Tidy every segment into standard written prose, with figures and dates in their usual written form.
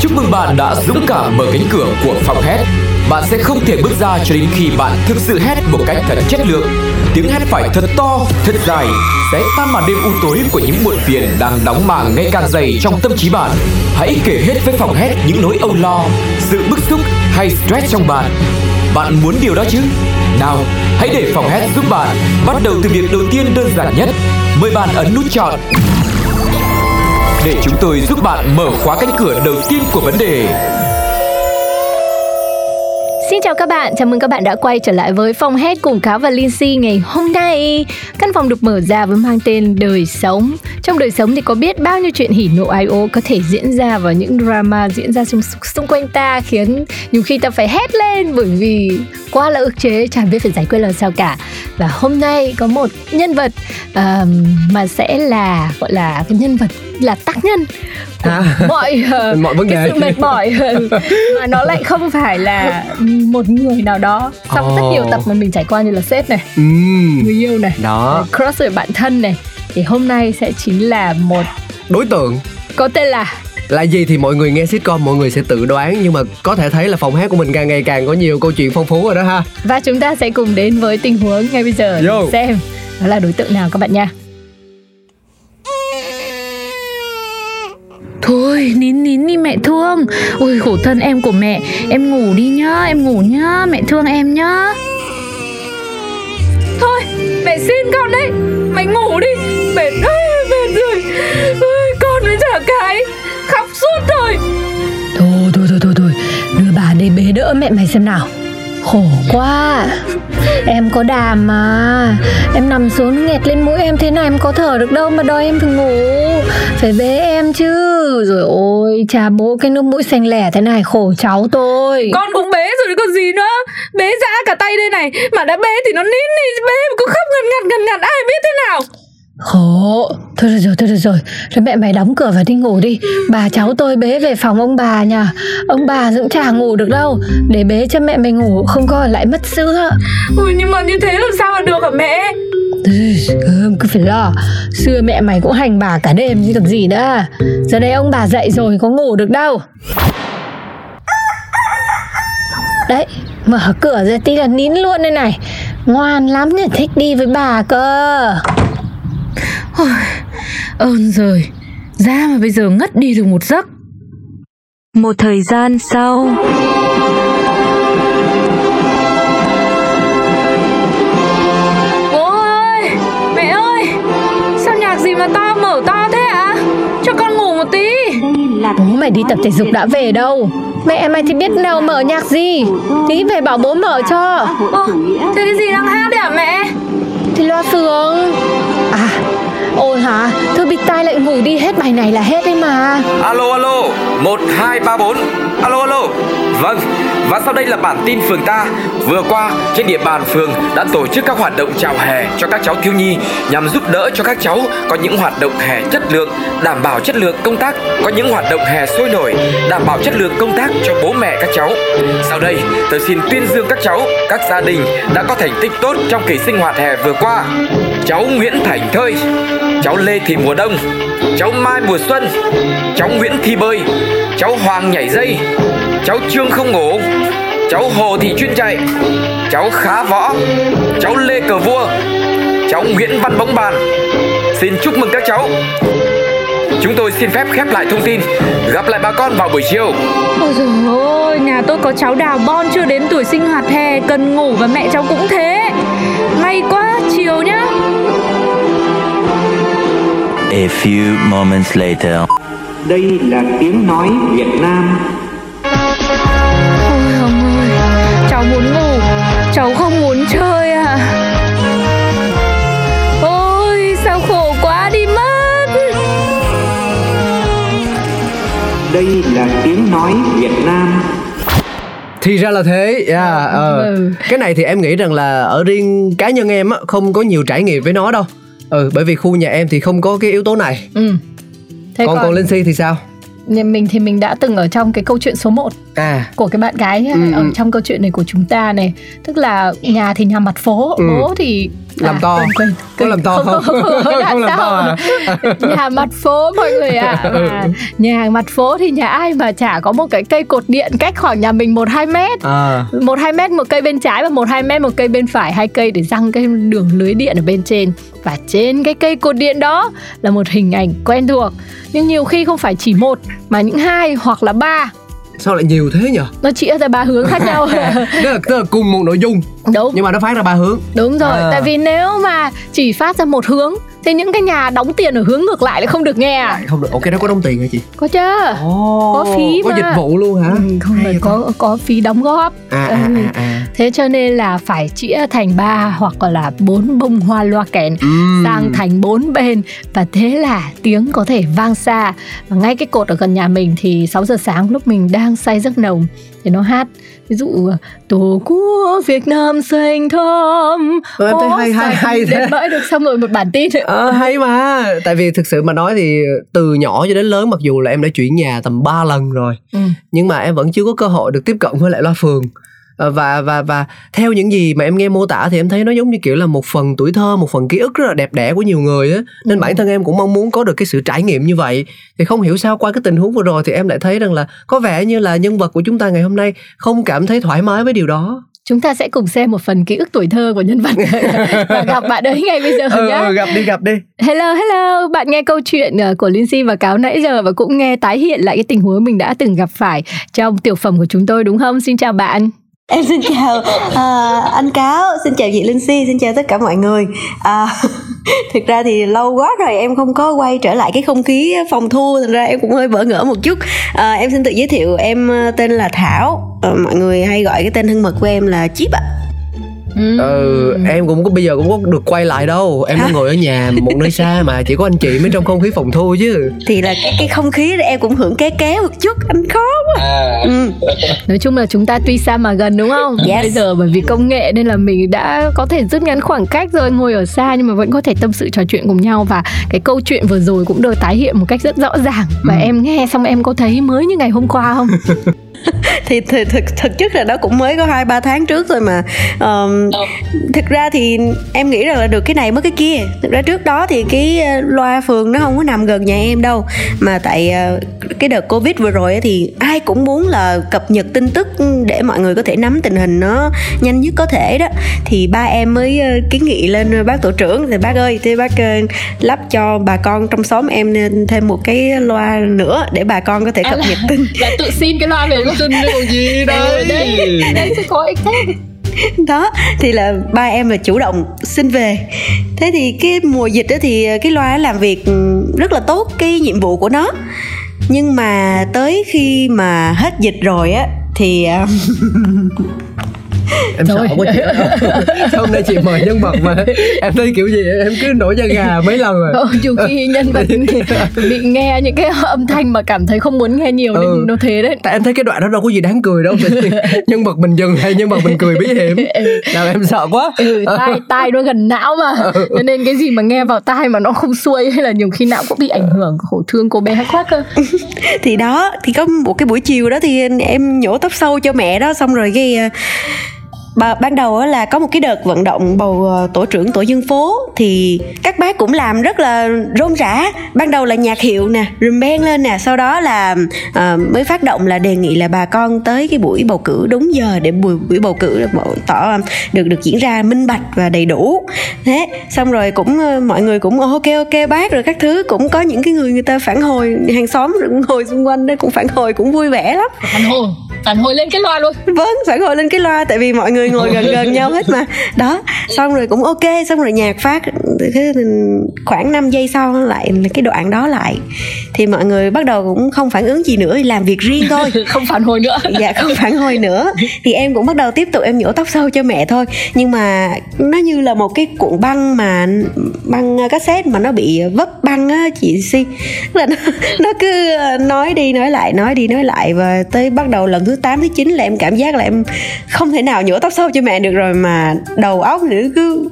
Chúc mừng bạn đã dũng cảm mở cánh cửa của phòng hét. Bạn sẽ không thể bước ra cho đến khi bạn thực sự hét một cách thật chất lượng. Tiếng hét phải thật to, thật dài, sẽ tan màn đêm u tối của những muộn phiền đang đóng màng ngày càng dày trong tâm trí bạn. Hãy kể hết với phòng hét những nỗi âu lo, sự bức xúc hay stress trong bạn. Bạn muốn điều đó chứ? Nào, hãy để phòng hét giúp bạn. Bắt đầu từ việc đầu tiên đơn giản nhất. Mời bạn ấn nút chọn để chúng tôi giúp bạn mở khóa cánh cửa đầu tiên của vấn đề. Xin chào các bạn, chào mừng các bạn đã quay trở lại với phòng hét cùng Cáo và Lindsay ngày hôm nay. Căn phòng được mở ra với mang tên đời sống. Trong đời sống thì có biết bao nhiêu chuyện hỉ nộ ái ố có thể diễn ra và những drama diễn ra xung quanh ta khiến nhiều khi ta phải hét lên bởi vì quá là ức chế, chẳng biết phải giải quyết làm sao cả. Và hôm nay có một nhân vật mà sẽ là gọi là cái nhân vật là tác nhân của mọi vấn đề, sự mệt mỏi mà nó lại không phải là một người nào đó sau rất nhiều tập mà mình trải qua, như là sếp này, người yêu này, đó, crusher, bạn thân này, thì hôm nay sẽ chính là một đối tượng có tên là gì thì mọi người nghe sitcom mọi người sẽ tự đoán, nhưng mà có thể thấy là phòng hát của mình càng ngày càng có nhiều câu chuyện phong phú rồi đó ha. Và chúng ta sẽ cùng đến với tình huống ngay bây giờ để xem đó là đối tượng nào các bạn nha. Thôi nín đi mẹ thương. Ôi khổ thân em của mẹ. Em ngủ đi nhá, em ngủ nhá. Mẹ thương em nhá. Thôi mẹ xin con đấy, mày ngủ đi. Mệt ơi mệt rồi. Ôi, con mới trả cái khóc suốt rồi. Thôi đưa bà đây bế đỡ mẹ mày xem nào. Khổ quá. Em có đàm mà. Em nằm xuống nghẹt lên mũi em thế này em có thở được đâu mà đòi em phải ngủ. Phải bế em chứ. Rồi ôi chà bố, cái nước mũi xanh lẻ thế này khổ cháu tôi. Con cũng bế rồi còn gì nữa. Bế dã cả tay đây này. Mà đã bế thì nó nín đi. Bế mà cứ khóc ngần ngặt ai biết thế nào. Khổ. Thôi được rồi. Mẹ mày đóng cửa và đi ngủ đi. Bà cháu tôi bế về phòng ông bà nhà. Ông bà cũng chả ngủ được đâu. Để bế cho mẹ mày ngủ, không có lại mất sữa. Ui nhưng mà như thế làm sao mà được hả mẹ? Cứ phải lo. Xưa mẹ mày cũng hành bà cả đêm chứ còn gì nữa. Giờ đây ông bà dậy rồi có ngủ được đâu. Đấy, mở cửa ra tí là nín luôn đây này. Ngoan lắm nhỉ, thích đi với bà cơ. Ôi, ơn rồi. Ra mà bây giờ ngất đi được một giấc. Một thời gian sau. Bố ơi, mẹ ơi, sao nhạc gì mà to mở to thế ạ? Cho con ngủ một tí. Bố mày đi tập thể dục đã về đâu. Mẹ mày thì biết đâu mở nhạc gì. Tí về bảo bố mở cho. Thế cái gì đang hát đấy hả mẹ? Thì Loa Phường. À, ôi hả? Thôi bịt tai lại ngủ đi, hết bài này là hết đấy mà. Alo, 1234. Alo. Vâng, và sau đây là bản tin phường ta. Vừa qua, trên địa bàn phường đã tổ chức các hoạt động chào hè cho các cháu thiếu nhi nhằm giúp đỡ cho các cháu có những hoạt động hè chất lượng, đảm bảo chất lượng công tác, có những hoạt động hè sôi nổi, đảm bảo chất lượng công tác cho bố mẹ các cháu. Sau đây, tôi xin tuyên dương các cháu, các gia đình đã có thành tích tốt trong kỳ sinh hoạt hè vừa qua. Cháu Nguyễn Thành Thơi, cháu Lê Thị Mùa Đông, cháu Mai Mùa Xuân, cháu Nguyễn Thi Bơi, cháu Hoàng Nhảy Dây, cháu Trương Không Ngủ, cháu Hồ Thị Chuyên Chạy, cháu Khá Võ, cháu Lê Cờ Vua, cháu Nguyễn Văn Bóng Bàn. Xin chúc mừng các cháu. Chúng tôi xin phép khép lại thông tin. Gặp lại bà con vào buổi chiều. Ôi dồi ôi, nhà tôi có cháu Đào Bon chưa đến tuổi sinh hoạt hè, cần ngủ và mẹ cháu cũng thế. May quá, chiều nhá. A few moments later. Đây là tiếng nói Việt Nam. Ôi ông ơi, cháu muốn ngủ, cháu không muốn chơi à. Ôi sao khổ quá đi mất. Đây là tiếng nói Việt Nam. Thì ra là thế. Cái này thì em nghĩ rằng là ở riêng cá nhân em á, không có nhiều trải nghiệm với nó đâu. Bởi vì khu nhà em thì không có cái yếu tố này. Thế còn Lindsay thì sao? Mình thì mình đã từng ở trong cái câu chuyện số 1 của cái bạn gái ấy, ở trong câu chuyện này của chúng ta này. Tức là nhà thì nhà mặt phố, bố thì Làm to có làm to không làm to nhà mặt phố mọi người ạ. Nhà hàng mặt phố thì nhà ai mà chả có một cái cây cột điện cách khoảng nhà mình 1-2 mét, 1-2 mét một cây bên trái và 1-2 mét một cây bên phải, 2 cây để răng cái đường lưới điện ở bên trên. Và trên cái cây cột điện đó là một hình ảnh quen thuộc, nhưng nhiều khi không phải chỉ một mà những 2 hoặc là 3. Sao lại nhiều thế nhỉ? Nó chia ra 3 hướng khác nhau. Tức là cùng một nội dung. Đúng. Nhưng mà nó phát ra 3 hướng. Đúng rồi, tại vì nếu mà chỉ phát ra 1 hướng thì những cái nhà đóng tiền ở hướng ngược lại lại không được nghe. Không được. Ok, nó có đóng tiền hả chị? Có chứ. Có phí mà. Có dịch vụ luôn hả? Không phải có phí đóng góp. Thế cho nên là phải chĩa thành 3 hoặc là 4 bông hoa loa kèn sang thành 4 bên. Và thế là tiếng có thể vang xa. Và ngay cái cột ở gần nhà mình thì 6 giờ sáng lúc mình đang say giấc nồng thì nó hát ví dụ Tổ quốc Việt Nam xanh thơm. Hay thế. Đến bãi được xong rồi một bản tin. Hay mà. Tại vì thực sự mà nói thì từ nhỏ cho đến lớn, mặc dù là em đã chuyển nhà tầm 3 lần rồi, nhưng mà em vẫn chưa có cơ hội được tiếp cận với lại loa phường. Và theo những gì mà em nghe mô tả thì em thấy nó giống như kiểu là một phần tuổi thơ, một phần ký ức rất là đẹp đẽ của nhiều người á. Nên bản thân em cũng mong muốn có được cái sự trải nghiệm như vậy. Thì không hiểu sao qua cái tình huống vừa rồi thì em lại thấy rằng là có vẻ như là nhân vật của chúng ta ngày hôm nay không cảm thấy thoải mái với điều đó. Chúng ta sẽ cùng xem một phần ký ức tuổi thơ của nhân vật và gặp bạn ấy ngay bây giờ nhé. Gặp đi. Hello, bạn nghe câu chuyện của Lindsay và Cáo nãy giờ và cũng nghe tái hiện lại cái tình huống mình đã từng gặp phải trong tiểu phẩm của chúng tôi đúng không? Xin chào bạn. Em xin chào anh Cáo, xin chào chị Lindsay, xin chào tất cả mọi người. Thực ra thì lâu quá rồi em không có quay trở lại cái không khí phòng thu, thành ra em cũng hơi bỡ ngỡ một chút. Em xin tự giới thiệu, em tên là Thảo, mọi người hay gọi cái tên thân mật của em là Chip ạ. Em cũng bây giờ cũng có được quay lại đâu. Em đang ngồi ở nhà một nơi xa mà chỉ có anh chị mới trong không khí phòng thu chứ. Thì là cái không khí đó em cũng hưởng ké một chút, anh khó quá. Nói chung là chúng ta tuy xa mà gần đúng không? Yes. Bây giờ bởi vì công nghệ nên là mình đã có thể rút ngắn khoảng cách rồi, ngồi ở xa nhưng mà vẫn có thể tâm sự trò chuyện cùng nhau. Và cái câu chuyện vừa rồi cũng được tái hiện một cách rất rõ ràng. Và em nghe xong em có thấy mới như ngày hôm qua không? Thì thực chất là đó cũng mới có 2-3 tháng trước rồi mà. Thực ra thì em nghĩ rằng là được cái này mất cái kia. Thực ra trước đó thì cái loa phường nó không có nằm gần nhà em đâu. Mà tại cái đợt Covid vừa rồi thì ai cũng muốn là cập nhật tin tức để mọi người có thể nắm tình hình nó nhanh nhất có thể đó. Thì ba em mới kiến nghị lên bác tổ trưởng, thì bác ơi, thì bác lắp cho bà con trong xóm em thêm một cái loa nữa để bà con có thể cập nhật tin. Là tự xin cái loa về tin điều gì đây? Đây sẽ có ít thế. Đó, thì là ba em là chủ động xin về. Thế thì cái mùa dịch đó thì cái loa làm việc rất là tốt cái nhiệm vụ của nó. Nhưng mà tới khi mà hết dịch rồi á thì em sợ quá chị. Hôm nay chị mời nhân vật mà em thấy kiểu gì em cứ nổi da gà mấy lần rồi. Dù khi nhân vật bị nghe những cái âm thanh mà cảm thấy không muốn nghe nhiều nên nó thế đấy. Tại em thấy cái đoạn đó đâu có gì đáng cười đâu. Nhân vật mình dừng hay nhân vật mình cười bí hiểm làm em sợ quá. Tai nó gần não mà, cho nên cái gì mà nghe vào tai mà nó không xuôi hay là nhiều khi não cũng bị ảnh hưởng. Khổ thương cô bé hát khoác cơ. Thì đó, thì có một cái buổi chiều đó thì em nhổ tóc sâu cho mẹ đó, xong rồi cái ban đầu là có một cái đợt vận động bầu tổ trưởng tổ dân phố thì các bác cũng làm rất là rôm rã. Ban đầu là nhạc hiệu nè, rùm beng lên nè, sau đó là mới phát động là đề nghị là bà con tới cái buổi bầu cử đúng giờ để buổi bầu cử được diễn ra minh bạch và đầy đủ. Thế xong rồi cũng mọi người cũng ok bác rồi các thứ. Cũng có những cái người ta phản hồi, hàng xóm ngồi xung quanh đó cũng phản hồi, cũng vui vẻ lắm. Phản hồi lên cái loa luôn. Vâng, phản hồi lên cái loa tại vì mọi người ngồi gần nhau hết mà. Đó, xong rồi cũng ok, xong rồi nhạc phát khoảng 5 giây sau lại cái đoạn đó lại. Thì mọi người bắt đầu cũng không phản ứng gì nữa, làm việc riêng thôi. Không phản hồi nữa. Dạ, không phản hồi nữa. Thì em cũng bắt đầu tiếp tục em nhổ tóc sâu cho mẹ thôi. Nhưng mà nó như là một cái cuộn băng mà băng cassette mà nó bị vấp băng á chị Si. Là nó cứ nói đi nói lại và tới bắt đầu lần thứ 8 thứ 9 là em cảm giác là em không thể nào nhổ tóc sâu cho mẹ được rồi, mà đầu óc nữa cứ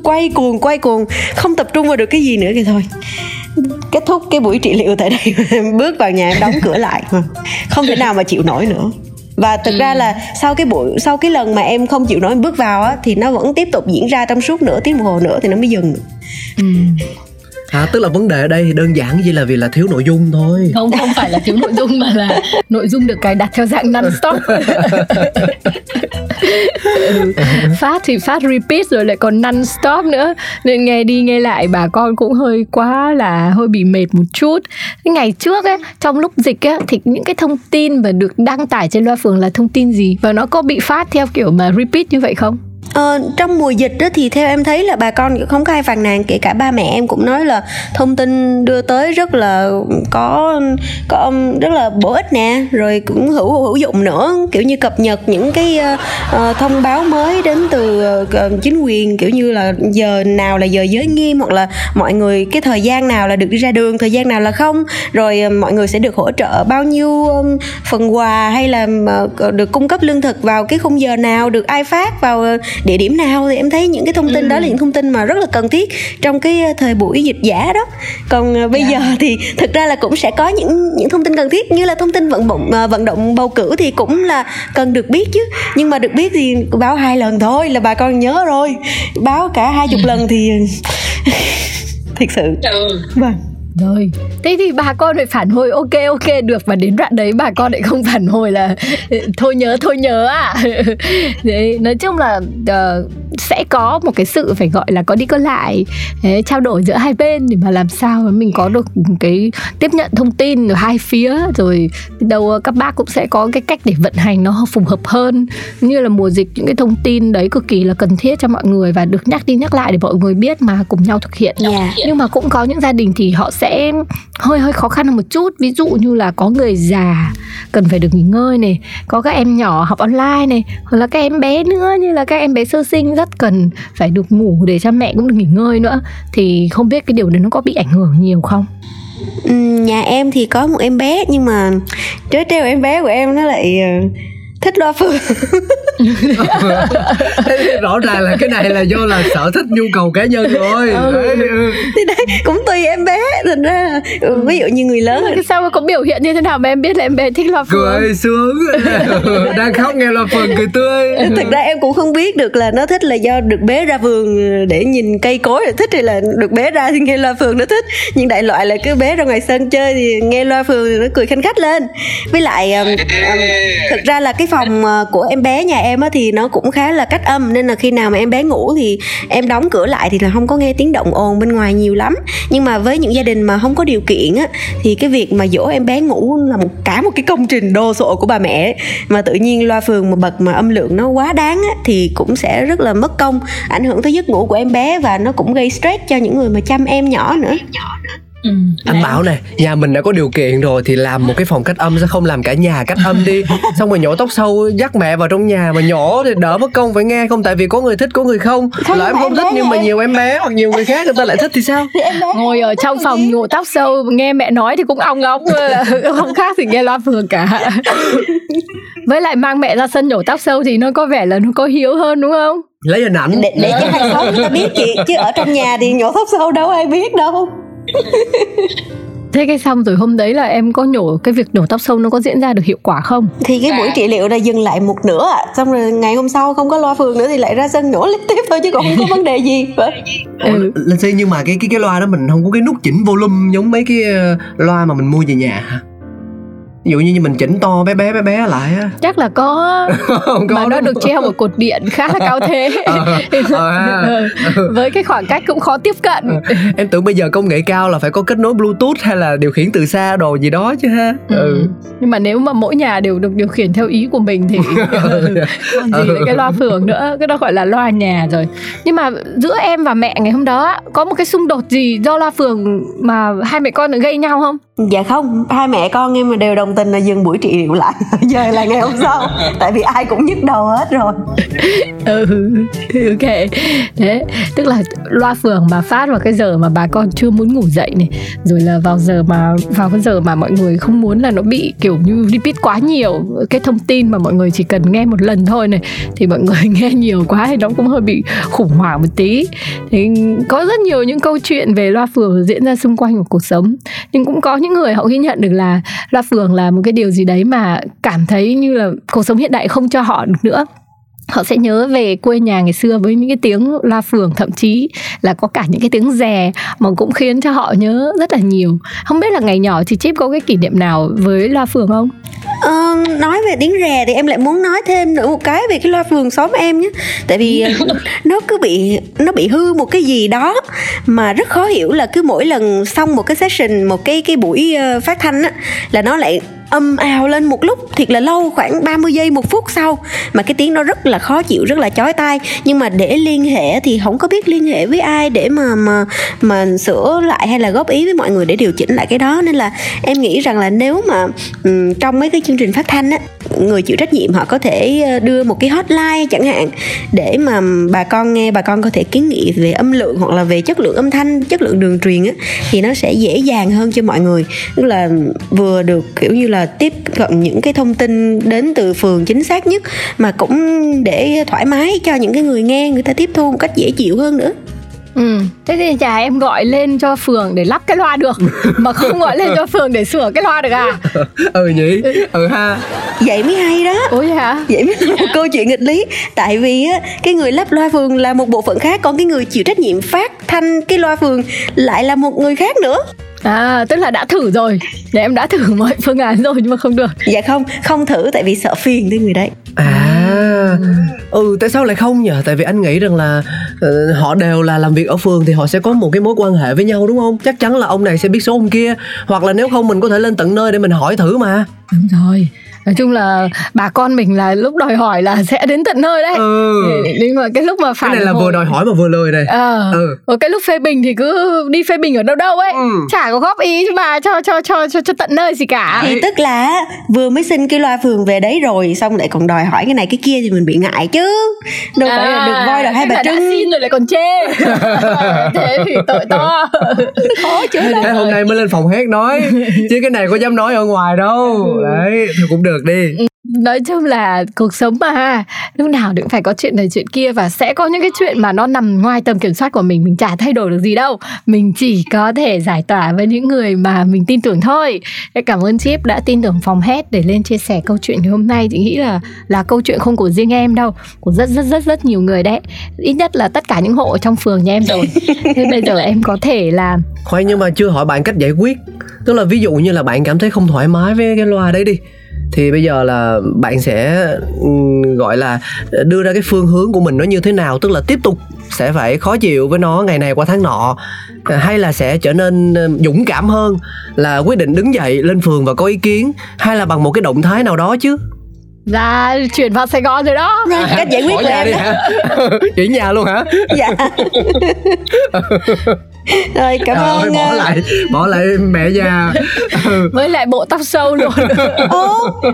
quay cuồng không tập trung vào được cái gì nữa thì thôi kết thúc cái buổi trị liệu tại đây. Em bước vào nhà, em đóng cửa lại, không thể nào mà chịu nổi nữa. Và thực ra là sau cái lần mà em không chịu nổi em bước vào á, thì nó vẫn tiếp tục diễn ra trong suốt nửa tiếng đồng hồ nữa thì nó mới dừng. Tức là vấn đề ở đây đơn giản chỉ là vì là thiếu nội dung thôi. Không phải là thiếu nội dung mà là nội dung được cài đặt theo dạng non-stop. Phát thì phát repeat rồi lại còn non-stop nữa. Nên nghe đi nghe lại bà con cũng hơi bị mệt một chút. Ngày trước ấy, trong lúc dịch ấy, thì những cái thông tin mà được đăng tải trên Loa Phường là thông tin gì? Và nó có bị phát theo kiểu mà repeat như vậy không? Trong mùa dịch đó thì theo em thấy là bà con cũng không có ai phàn nàn, kể cả ba mẹ em cũng nói là thông tin đưa tới rất là có rất là bổ ích nè, rồi cũng hữu dụng nữa, kiểu như cập nhật những cái thông báo mới đến từ chính quyền, kiểu như là giờ nào là giờ giới nghiêm, hoặc là mọi người cái thời gian nào là được đi ra đường, thời gian nào là không, rồi mọi người sẽ được hỗ trợ bao nhiêu phần quà, hay là được cung cấp lương thực vào cái khung giờ nào, được ai phát vào địa điểm nào. Thì em thấy những cái thông tin đó là những thông tin mà rất là cần thiết trong cái thời buổi dịch giả đó. Còn bây giờ thì thực ra là cũng sẽ có những thông tin cần thiết, như là thông tin vận động bầu cử thì cũng là cần được biết chứ. Nhưng mà được biết thì báo 2 lần thôi là bà con nhớ rồi, báo cả 20 lần thì thật sự. Vâng. Rồi, thế thì bà con lại phản hồi ok được, và đến đoạn đấy bà con lại không phản hồi là thôi nhớ à. Đấy, nói chung là sẽ có một cái sự phải gọi là có đi có lại, trao đổi giữa hai bên để mà làm sao mà mình có được cái tiếp nhận thông tin ở hai phía, rồi đâu các bác cũng sẽ có cái cách để vận hành nó phù hợp hơn. Như là mùa dịch những cái thông tin đấy cực kỳ là cần thiết cho mọi người và được nhắc đi nhắc lại để mọi người biết mà cùng nhau thực hiện. Nhưng mà cũng có những gia đình thì họ sẽ hơi khó khăn một chút, ví dụ như là có người già cần phải được nghỉ ngơi này, có các em nhỏ học online này, hoặc là các em bé nữa, như là các em bé sơ sinh rất cần phải được ngủ để cha mẹ cũng được nghỉ ngơi nữa, thì không biết cái điều đấy nó có bị ảnh hưởng nhiều không? Nhà em thì có một em bé, nhưng mà trớ trêu em bé của em nó lại thích Loa Phường. Rõ ràng là cái này là do là sở thích nhu cầu cá nhân rồi. Thì đấy, cũng tùy em bé. Thật ra ví dụ như người lớn rồi, sao mà có biểu hiện như thế nào mà em biết là em bé thích Loa Phường? Cười sướng, đang khóc nghe Loa Phường cười tươi. Thật ra em cũng không biết được là nó thích là do được bế ra vườn để nhìn cây cối rồi thích, hay là được bế ra thì nghe Loa Phường nó thích. Nhưng đại loại là cứ bế ra ngoài sân chơi thì nghe Loa Phường thì nó cười khanh khách lên. Với lại thật ra là cái phòng của em bé nhà em thì nó cũng khá là cách âm, nên là khi nào mà em bé ngủ thì em đóng cửa lại thì là không có nghe tiếng động ồn bên ngoài nhiều lắm. Nhưng mà với những gia đình mà không có điều kiện thì cái việc mà dỗ em bé ngủ là cả một cái công trình đồ sộ của bà mẹ, mà tự nhiên Loa Phường mà bật mà âm lượng nó quá đáng thì cũng sẽ rất là mất công, ảnh hưởng tới giấc ngủ của em bé, và nó cũng gây stress cho những người mà chăm em nhỏ nữa. Anh bảo này, nhà mình đã có điều kiện rồi thì làm một cái phòng cách âm, sao không làm cả nhà cách âm đi, xong rồi nhổ tóc sâu dắt mẹ vào trong nhà mà nhổ thì đỡ mất công phải nghe không, tại vì có người thích có người không là em không thích, nhưng mà nhiều em bé hoặc nhiều người khác người ta lại thích thì sao? Ngồi ở trong phòng nhổ tóc sâu nghe mẹ nói thì cũng ong không khác thì nghe Loa Phường cả. Với lại mang mẹ ra sân nhổ tóc sâu thì nó có vẻ là nó có hiếu hơn, đúng không? Lấy hình ảnh để cho hàng xóm người ta biết chị, chứ ở trong nhà thì nhổ tóc sâu đâu ai biết đâu. Thế cái xong rồi hôm đấy là em có cái việc nhổ tóc sâu nó có diễn ra được hiệu quả không? Thì cái buổi trị liệu là dừng lại một nửa, xong rồi ngày hôm sau không có Loa Phường nữa thì lại ra sân nhổ tiếp thôi, chứ còn không có vấn đề gì. Nhưng mà cái loa đó mình không có cái nút chỉnh volume giống mấy cái loa mà mình mua về nhà hả? Ví dụ như mình chỉnh to bé lại á. Chắc là có. Mà nó được treo một cột điện khá là cao thế. Với cái khoảng cách cũng khó tiếp cận. Em tưởng bây giờ công nghệ cao là phải có kết nối Bluetooth hay là điều khiển từ xa đồ gì đó chứ ha. Nhưng mà nếu mà mỗi nhà đều được điều khiển theo ý của mình thì còn gì với cái Loa Phường nữa, cái đó gọi là loa nhà rồi. Nhưng mà giữa em và mẹ ngày hôm đó có một cái xung đột gì do Loa Phường mà hai mẹ con gây nhau không? Dạ không, hai mẹ con em mà đều đồng tình là dừng buổi trị liệu lại giờ là ngày hôm sau, tại vì ai cũng nhức đầu hết rồi. Ok, thế tức là Loa Phường mà phát vào cái giờ mà bà con chưa muốn ngủ dậy này, rồi là vào cái giờ mà mọi người không muốn là nó bị kiểu như repeat quá nhiều, cái thông tin mà mọi người chỉ cần nghe một lần thôi này, thì mọi người nghe nhiều quá thì nó cũng hơi bị khủng hoảng một tí. Thì có rất nhiều những câu chuyện về Loa Phường diễn ra xung quanh cuộc sống, nhưng cũng có những người họ ghi nhận được là loa phường là một cái điều gì đấy mà cảm thấy như là cuộc sống hiện đại không cho họ được nữa. Họ sẽ nhớ về quê nhà ngày xưa với những cái tiếng loa phường, thậm chí là có cả những cái tiếng rè mà cũng khiến cho họ nhớ rất là nhiều. Không biết là ngày nhỏ chị Chip có cái kỷ niệm nào với loa phường không? Nói về tiếng rè thì em lại muốn nói thêm nữa một cái về cái loa phường xóm em nhé. Tại vì nó bị hư một cái gì đó mà rất khó hiểu, là cứ mỗi lần xong một cái session, một cái buổi phát thanh á, là nó lại âm ào lên một lúc thiệt là lâu, khoảng 30 giây một phút sau, mà cái tiếng nó rất là khó chịu, rất là chói tai. Nhưng mà để liên hệ thì không có biết liên hệ với ai để mà sửa lại hay là góp ý với mọi người để điều chỉnh lại cái đó. Nên là em nghĩ rằng là nếu mà trong mấy cái chương trình phát thanh á, người chịu trách nhiệm họ có thể đưa một cái hotline chẳng hạn để mà bà con nghe, bà con có thể kiến nghị về âm lượng hoặc là về chất lượng âm thanh, chất lượng đường truyền á, thì nó sẽ dễ dàng hơn cho mọi người. Tức là vừa được kiểu như là tiếp cận những cái thông tin đến từ phường chính xác nhất, mà cũng để thoải mái cho những cái người nghe, người ta tiếp thu một cách dễ chịu hơn nữa. Thế thì chả em gọi lên cho phường để lắp cái loa được mà không gọi lên cho phường để sửa cái loa được à? Nhỉ, ha, vậy mới hay đó. Ủa hả? Vậy mới là một câu chuyện nghịch lý. Tại vì á, cái người lắp loa phường là một bộ phận khác, còn cái người chịu trách nhiệm phát thanh cái loa phường lại là một người khác nữa. À, tức là đã thử rồi. Để em đã thử mọi phương án rồi nhưng mà không được. Dạ không thử tại vì sợ phiền tới người đấy. Tại sao lại không nhỉ? Tại vì anh nghĩ rằng là họ đều là làm việc ở phường thì họ sẽ có một cái mối quan hệ với nhau, đúng không? Chắc chắn là ông này sẽ biết số ông kia, hoặc là nếu không mình có thể lên tận nơi để mình hỏi thử mà. Đúng rồi. Nói chung là bà con mình là lúc đòi hỏi là sẽ đến tận nơi đấy. Nhưng mà cái lúc mà phản hồi, cái này là vừa đòi hỏi mà vừa lười này. Cái lúc phê bình thì cứ đi phê bình ở đâu đâu ấy, chả có góp ý mà cho tận nơi gì cả. Thì tức là vừa mới xin cái loa phường về đấy rồi, xong lại còn đòi hỏi cái này cái kia thì mình bị ngại chứ. Đâu phải là được voi đòi hai bà trưng. Đã xin rồi lại còn chê. Thế thì tội to. Khó chứ. Thế hôm nay mới lên phòng hét nói, chứ cái này có dám nói ở ngoài đâu. Đấy, thì cũng được. Đi. Nói chung là cuộc sống mà lúc nào cũng phải có chuyện này chuyện kia, và sẽ có những cái chuyện mà nó nằm ngoài tầm kiểm soát của mình chả thay đổi được gì đâu. Mình chỉ có thể giải tỏa với những người mà mình tin tưởng thôi. Cảm ơn Chip đã tin tưởng phòng hết để lên chia sẻ câu chuyện hôm nay. Chị nghĩ là câu chuyện không của riêng em đâu, của rất nhiều người đấy. Ít nhất là tất cả những hộ trong phường nhà em rồi. Thế bây giờ em có thể là khoan, nhưng mà chưa hỏi bạn cách giải quyết. Tức là ví dụ như là bạn cảm thấy không thoải mái với cái loa đấy đi, thì bây giờ là bạn sẽ gọi là đưa ra cái phương hướng của mình nó như thế nào. Tức là tiếp tục sẽ phải khó chịu với nó ngày này qua tháng nọ, hay là sẽ trở nên dũng cảm hơn, là quyết định đứng dậy lên phường và có ý kiến, hay là bằng một cái động thái nào đó chứ. Dạ, chuyển vào Sài Gòn rồi đó. Cách giải quyết của em đó. Chuyển nhà luôn hả? Dạ. Rồi, cảm ơn. Bỏ lại mẹ già với lại bộ tóc sâu luôn.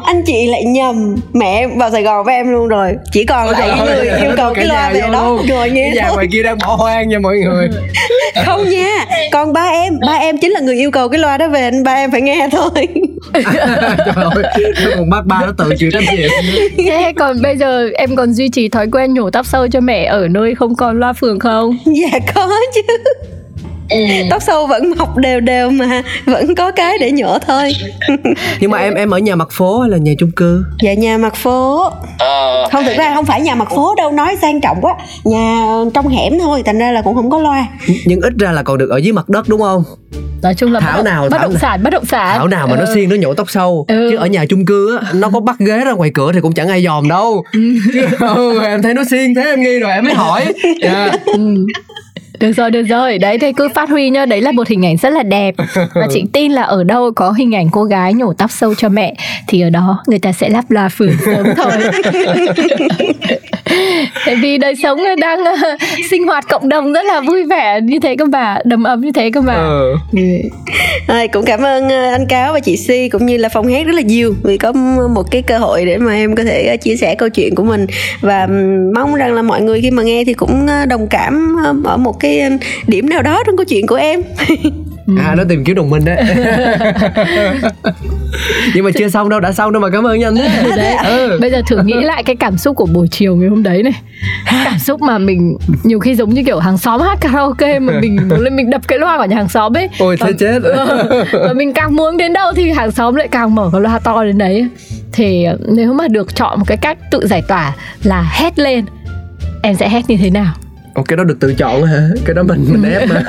Anh chị lại nhầm, mẹ vào Sài Gòn với em luôn rồi. Chỉ còn lại người yêu cầu cái loa về đó. Rồi nghe nhà ngoài kia đang bỏ hoang nha mọi người. Không nha, còn ba em chính là người yêu cầu cái loa đó về, ba em phải nghe thôi. Trời ơi, một bác ba nó tự chịu trách nhiệm. Thế còn bây giờ em còn duy trì thói quen nhổ tóc sâu cho mẹ ở nơi không còn loa phường không? Dạ có chứ. Tóc sâu vẫn mọc đều đều mà vẫn có cái để nhổ thôi. Nhưng mà em ở nhà mặt phố hay là nhà chung cư? Dạ nhà mặt phố. Không, thực ra không phải nhà mặt phố đâu, nói sang trọng quá. Nhà trong hẻm thôi, thành ra là cũng không có loa. Nhưng ít ra là còn được ở dưới mặt đất đúng không? Nói chung là bất động sản. Thảo nào mà nó xiên nó nhổ tóc sâu. Chứ ở nhà chung cư á, nó có bắt ghế ra ngoài cửa thì cũng chẳng ai dòm đâu. Em thấy nó xiên thế em nghi rồi em mới hỏi. Được rồi. Đấy, thì cứ phát huy nhá. Đấy là một hình ảnh rất là đẹp. Và chị tin là ở đâu có hình ảnh cô gái nhổ tóc sâu cho mẹ thì ở đó người ta sẽ lắp loa phường sớm thôi. Tại vì đời sống đang sinh hoạt cộng đồng rất là vui vẻ như thế cơ mà, đầm ấm như thế cơ mà. Cũng cảm ơn anh Cáo và chị Si cũng như là phòng hát rất là nhiều vì có một cái cơ hội để mà em có thể chia sẻ câu chuyện của mình. Và mong rằng là mọi người khi mà nghe thì cũng đồng cảm ở một cái điểm nào đó trong câu chuyện của em. Nó tìm kiếm đồng minh đấy. Nhưng mà chưa xong đâu, đã xong đâu mà cảm ơn Nhân đấy. Bây giờ thử nghĩ lại cái cảm xúc của buổi chiều ngày hôm đấy này. Cảm xúc mà mình nhiều khi giống như kiểu hàng xóm hát karaoke mà mình lên mình đập cái loa của nhà hàng xóm ấy. Ôi thế chết. Và mình càng muốn đến đâu thì hàng xóm lại càng mở cái loa to đến đấy. Thì nếu mà được chọn một cái cách tự giải tỏa là hét lên, em sẽ hét như thế nào? Ồ, cái đó được tự chọn hả? Cái đó mình ép mà.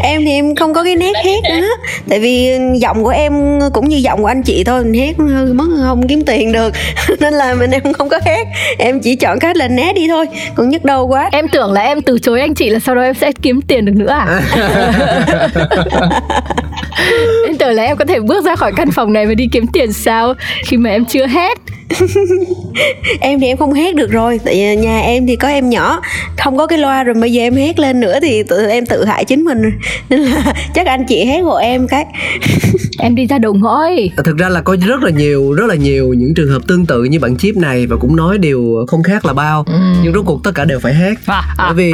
Em thì em không có cái nét hét đó. Tại vì giọng của em cũng như giọng của anh chị thôi. Mình hét mất không kiếm tiền được. Nên là em không có hét. Em chỉ chọn cách là né đi thôi. Còn nhức đầu quá. Em tưởng là em từ chối anh chị là sau đó em sẽ kiếm tiền được nữa à? Em tưởng là em có thể bước ra khỏi căn phòng này và đi kiếm tiền sao? Khi mà em chưa hét. Em thì em không hét được rồi. Tại nhà em thì có em nhỏ, không có cái loa rồi, bây giờ em hét lên nữa thì em tự hại chính mình. Nên là chắc anh chị hét hộ em cái. Em đi ra đầu ngõ ấy. Thực ra là có rất là nhiều những trường hợp tương tự như bạn Chip này. Và cũng nói điều không khác là bao. Nhưng rốt cuộc tất cả đều phải hét. Bởi vì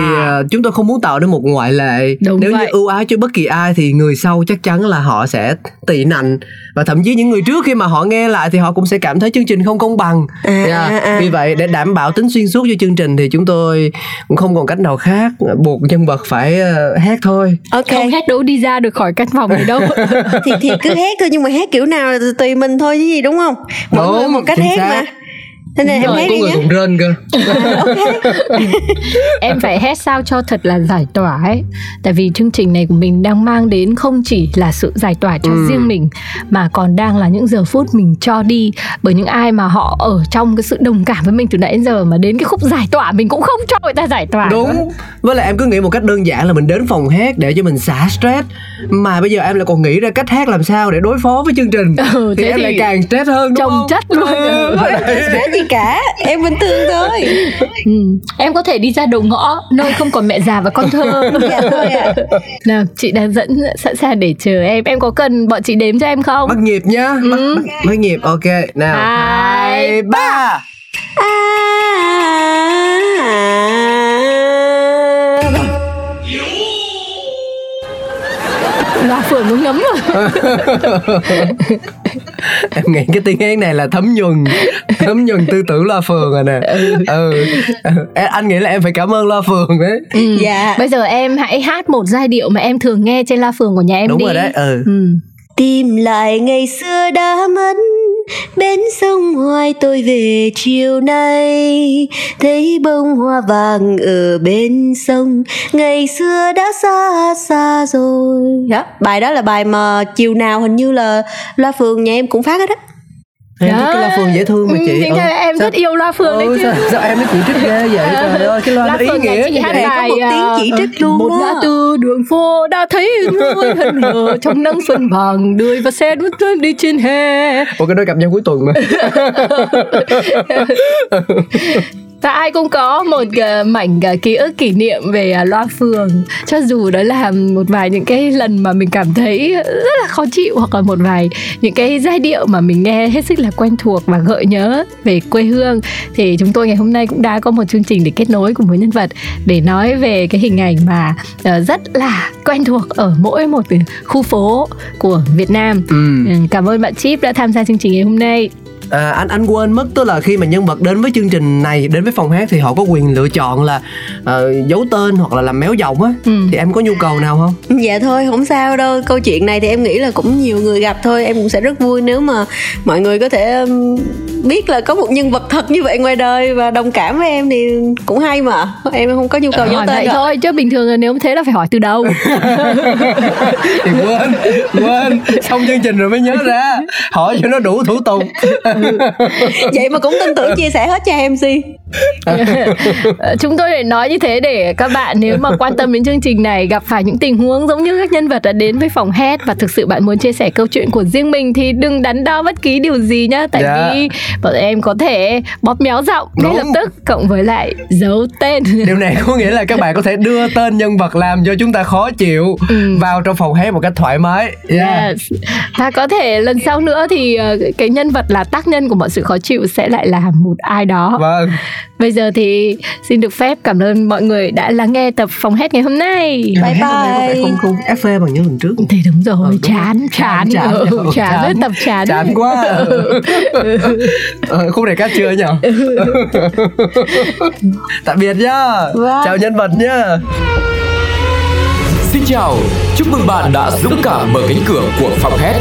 chúng tôi không muốn tạo nên một ngoại lệ. Đúng. Nếu vậy, như ưu ái cho bất kỳ ai thì người sau chắc chắn là họ sẽ tị nạnh. Và thậm chí những người trước khi mà họ nghe lại thì họ cũng sẽ cảm thấy chương trình không công bằng. Vì vậy để đảm bảo tính xuyên suốt cho chương trình thì chúng tôi cũng không còn cách nào khác, buộc nhân vật phải hét thôi. Okay. Không hét đâu đi ra được khỏi căn phòng này đâu. thì cứ hét thôi, nhưng mà hét kiểu nào tùy mình thôi chứ gì, đúng không? Mỗi người một cách hét xác. Mà thế này em hét đi nhé. Có người cũng rên cơ. Okay. Em phải hét sao cho thật là giải tỏa ấy. Tại vì chương trình này của mình đang mang đến không chỉ là sự giải tỏa cho riêng mình, mà còn đang là những giờ phút mình cho đi bởi những ai mà họ ở trong cái sự đồng cảm với mình từ nãy đến giờ. Mà đến cái khúc giải tỏa mình cũng không cho người ta giải tỏa. Đúng nữa. Với lại em cứ nghĩ một cách đơn giản là mình đến phòng hét để cho mình xả stress, mà bây giờ em lại còn nghĩ ra cách hét làm sao để đối phó với chương trình. Thì em lại càng stress hơn, đúng chồng không? Chồng chất luôn. Stress cả em vẫn thương thôi. Em có thể đi ra đầu ngõ nơi không còn mẹ già và con thơ. Nào, chị đang dẫn sẵn sàng để chờ em có cần bọn chị đếm cho em không? Bắt nhịp nhá. Bắt nhịp. Ok, nào 2, 3. Loa Phường nó ngấm rồi. Em nghĩ cái tiếng hét này là thấm nhuần tư tưởng Loa Phường rồi nè. Anh nghĩ là em phải cảm ơn Loa Phường đấy. Dạ. Bây giờ em hãy hát một giai điệu mà em thường nghe trên Loa Phường của nhà em. Đúng đi. Đúng rồi đấy. Tìm lại ngày xưa đã mất, bến sông Hoài tôi về chiều nay, thấy bông hoa vàng ở bên sông, ngày xưa đã xa xa rồi. Bài đó là bài mà chiều nào hình như là Loa Phường nhà em cũng phát hết á. Cái Loa Phường dễ thương mà chị. Chính ra em rất yêu Loa Phường đấy chứ. Sao em nó chỉ trích ghê vậy? Trời ơi, cái loa phường ý nghĩa chị hát bài có một tiếng chỉ trích luôn. Một ngã tư đường phố đã thấy người hân hờ trong nắng xuân vàng, đười và xe đút đi trên hè. Ủa, cái đôi cặp nhau cuối tuần mà. Và ai cũng có một mảnh ký ức kỷ niệm về Loa Phường. Cho dù đó là một vài những cái lần mà mình cảm thấy rất là khó chịu, hoặc là một vài những cái giai điệu mà mình nghe hết sức là quen thuộc và gợi nhớ về quê hương. Thì chúng tôi ngày hôm nay cũng đã có một chương trình để kết nối cùng với nhân vật, để nói về cái hình ảnh mà rất là quen thuộc ở mỗi một khu phố của Việt Nam. Cảm ơn bạn Chip đã tham gia chương trình ngày hôm nay. Anh quên mất, tức là khi mà nhân vật đến với chương trình này, đến với phòng hát thì họ có quyền lựa chọn là giấu tên hoặc là làm méo giọng á. Thì em có nhu cầu nào không? Dạ thôi, không sao đâu. Câu chuyện này thì em nghĩ là cũng nhiều người gặp thôi. Em cũng sẽ rất vui nếu mà mọi người có thể biết là có một nhân vật thật như vậy ngoài đời và đồng cảm với em thì cũng hay mà. Em không có nhu cầu giấu tên đâu. Thôi chứ bình thường là nếu thế là phải hỏi từ đầu. Thì quên. Xong chương trình rồi mới nhớ ra. Hỏi cho nó đủ thủ tục. Vậy mà cũng tin tưởng chia sẻ hết cho MC. Chúng tôi để nói như thế để các bạn nếu mà quan tâm đến chương trình này, gặp phải những tình huống giống như các nhân vật đã đến với phòng hát, và thực sự bạn muốn chia sẻ câu chuyện của riêng mình thì đừng đắn đo bất kỳ điều gì nhá. Tại vì bọn em có thể bóp méo giọng ngay lập tức, cộng với lại giấu tên. Điều này có nghĩa là các bạn có thể đưa tên nhân vật làm cho chúng ta khó chịu vào trong phòng hát một cách thoải mái. Và có thể lần sau nữa thì cái nhân vật là tác nhân của mọi sự khó chịu sẽ lại là một ai đó. Bây giờ thì xin được phép cảm ơn mọi người đã lắng nghe tập Phòng Hét ngày hôm nay. Bye bye. Không FV bằng những lần trước. Thì đúng rồi, chán tập chán. Chán quá. Khúc này cắt chưa nhỉ? Tạm biệt nhá. Chào nhân vật nhá. Xin chào, chúc mừng bạn đã dũng cảm mở cánh cửa của Phòng Hét.